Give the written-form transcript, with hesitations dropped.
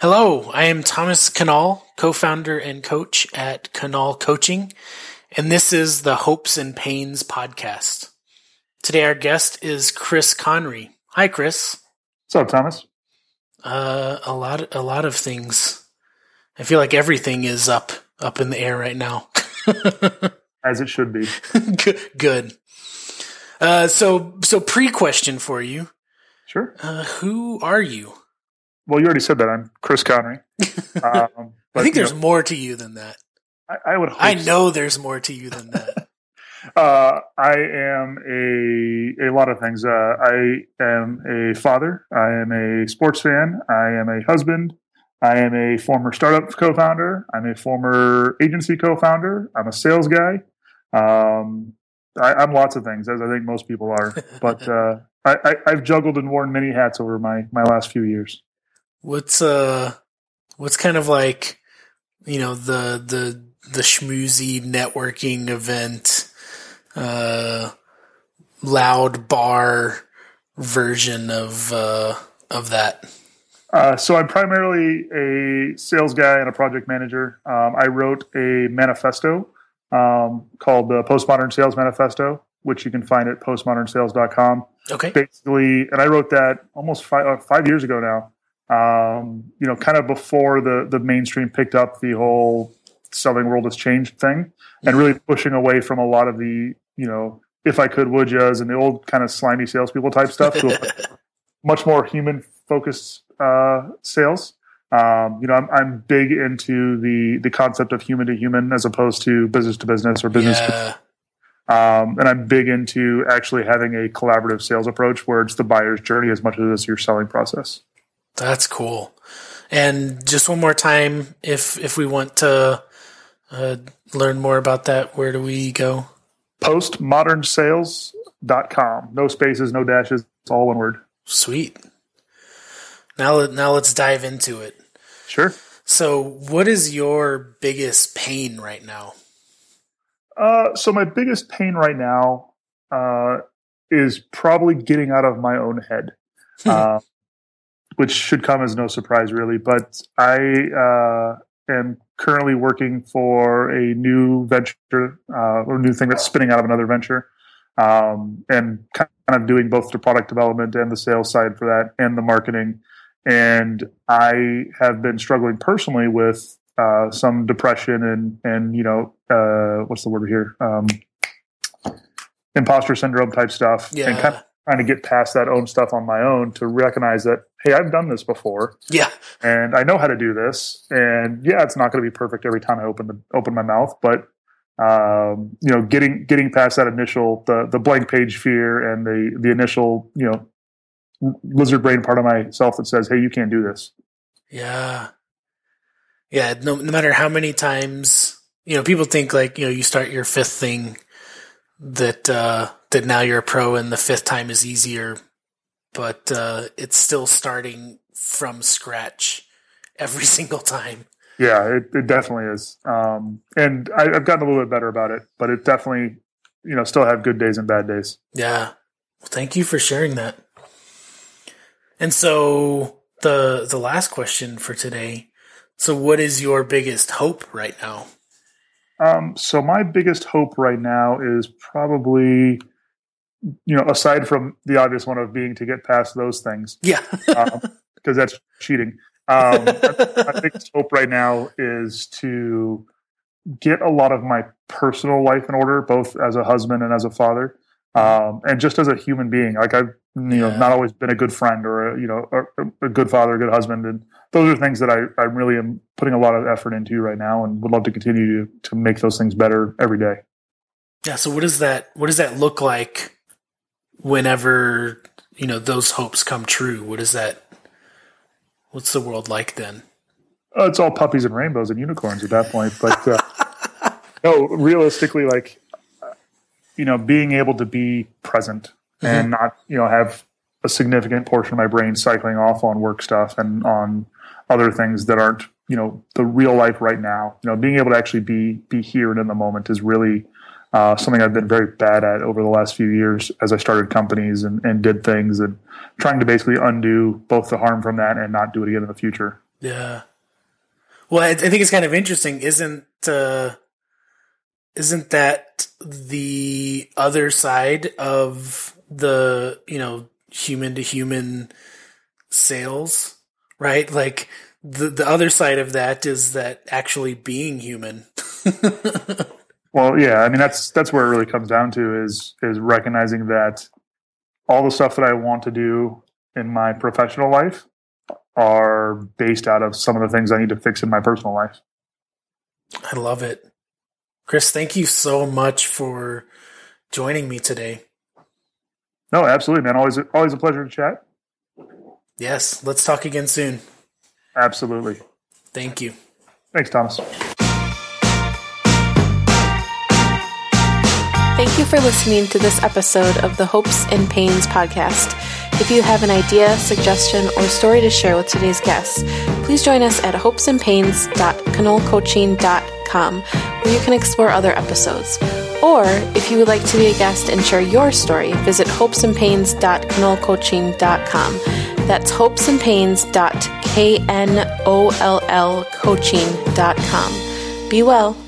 Hello, I am Thomas Knoll, co-founder and coach at Knoll Coaching, and this is the Hopes and Pains podcast. Today our guest is Chris Conrey. Hi, Chris. What's up, Thomas? A lot of things. I feel like everything is up in the air right now. As it should be. Good. So pre-question for you. Sure. Who are you? Well, you already said that. I'm Chris Conrey. I think there's more to you than that. I would hope I know so. There's more to you than that. I am a lot of things. I am a father. I am a sports fan. I am a husband. I am a former startup co-founder. I'm a former agency co-founder. I'm a sales guy. I'm lots of things, as I think most people are. But I've juggled and worn many hats over my last few years. What's kind of like, you know, the schmoozy networking event, loud bar version of that? So I'm primarily a sales guy and a project manager. I wrote a manifesto, called the Postmodern Sales Manifesto, which you can find at postmodernsales.com. Okay. Basically, and I wrote that almost five years ago now. You know, kind of before the mainstream picked up the whole selling world has changed thing, and really pushing away from a lot of the, you know, if I could, would yas, and the old kind of slimy salespeople type stuff to much more human focused sales. You know, I'm big into the concept of human to human as opposed to business or business. Yeah. And I'm big into actually having a collaborative sales approach where it's the buyer's journey as much as it's your selling process. That's cool. And just one more time, if we want to learn more about that, where do we go? Postmodernsales.com. No spaces, no dashes. It's all one word. Sweet. Now let's dive into it. Sure. So what is your biggest pain right now? So my biggest pain right now is probably getting out of my own head. Which should come as no surprise, really. But I am currently working for a new venture or new thing that's spinning out of another venture, and kind of doing both the product development and the sales side for that and the marketing. And I have been struggling personally with some depression and you know, what's the word here? Imposter syndrome type stuff. Yeah. And kind of trying to get past that own stuff on my own to recognize that, hey, I've done this before. Yeah. And I know how to do this. And yeah, it's not going to be perfect every time I open my mouth, but you know, getting past that initial the blank page fear and the initial, you know, lizard brain part of myself that says, hey, you can't do this. Yeah. Yeah. No matter how many times, you know, people think like, you know, you start your fifth thing that now you're a pro and the fifth time is easier, but it's still starting from scratch every single time. Yeah, it definitely is. And I've gotten a little bit better about it, but it definitely, you know, still have good days and bad days. Yeah. Well, thank you for sharing that. And so the last question for today. So what is your biggest hope right now? So my biggest hope right now is probably, you know, aside from the obvious one of being to get past those things. Yeah. Because that's cheating. My biggest hope right now is to get a lot of my personal life in order, both as a husband and as a father, and just as a human being. Like I've, you know, not always been a good friend or a, you know, a good father, a good husband. And those are things that I really am putting a lot of effort into right now and would love to continue to make those things better every day. Yeah. So what does that look like whenever, you know, those hopes come true? What's the world like then? It's all puppies and rainbows and unicorns at that point. But no, realistically, like, you know, being able to be present. Mm-hmm. And not, you know, have a significant portion of my brain cycling off on work stuff and on other things that aren't, you know, the real life right now. You know, being able to actually be here and in the moment is really something I've been very bad at over the last few years as I started companies and did things and trying to basically undo both the harm from that and not do it again in the future. Yeah. Well, I think it's kind of interesting. Isn't that the other side of the, you know, human to human sales, right? Like the other side of that is that actually being human. Well, yeah, I mean, that's where it really comes down to is recognizing that all the stuff that I want to do in my professional life are based out of some of the things I need to fix in my personal life. I love it. Chris, thank you so much for joining me today. No, absolutely, man. Always a pleasure to chat. Yes. Let's talk again soon. Absolutely. Thank you. Thanks, Thomas. Thank you for listening to this episode of the Hopes and Pains podcast. If you have an idea, suggestion, or story to share with today's guests, please join us at hopesandpains.knollcoaching.com, where you can explore other episodes. Or if you would like to be a guest and share your story, visit hopesandpains.knollcoaching.com. That's hopesandpains.knollcoaching.com. Be well.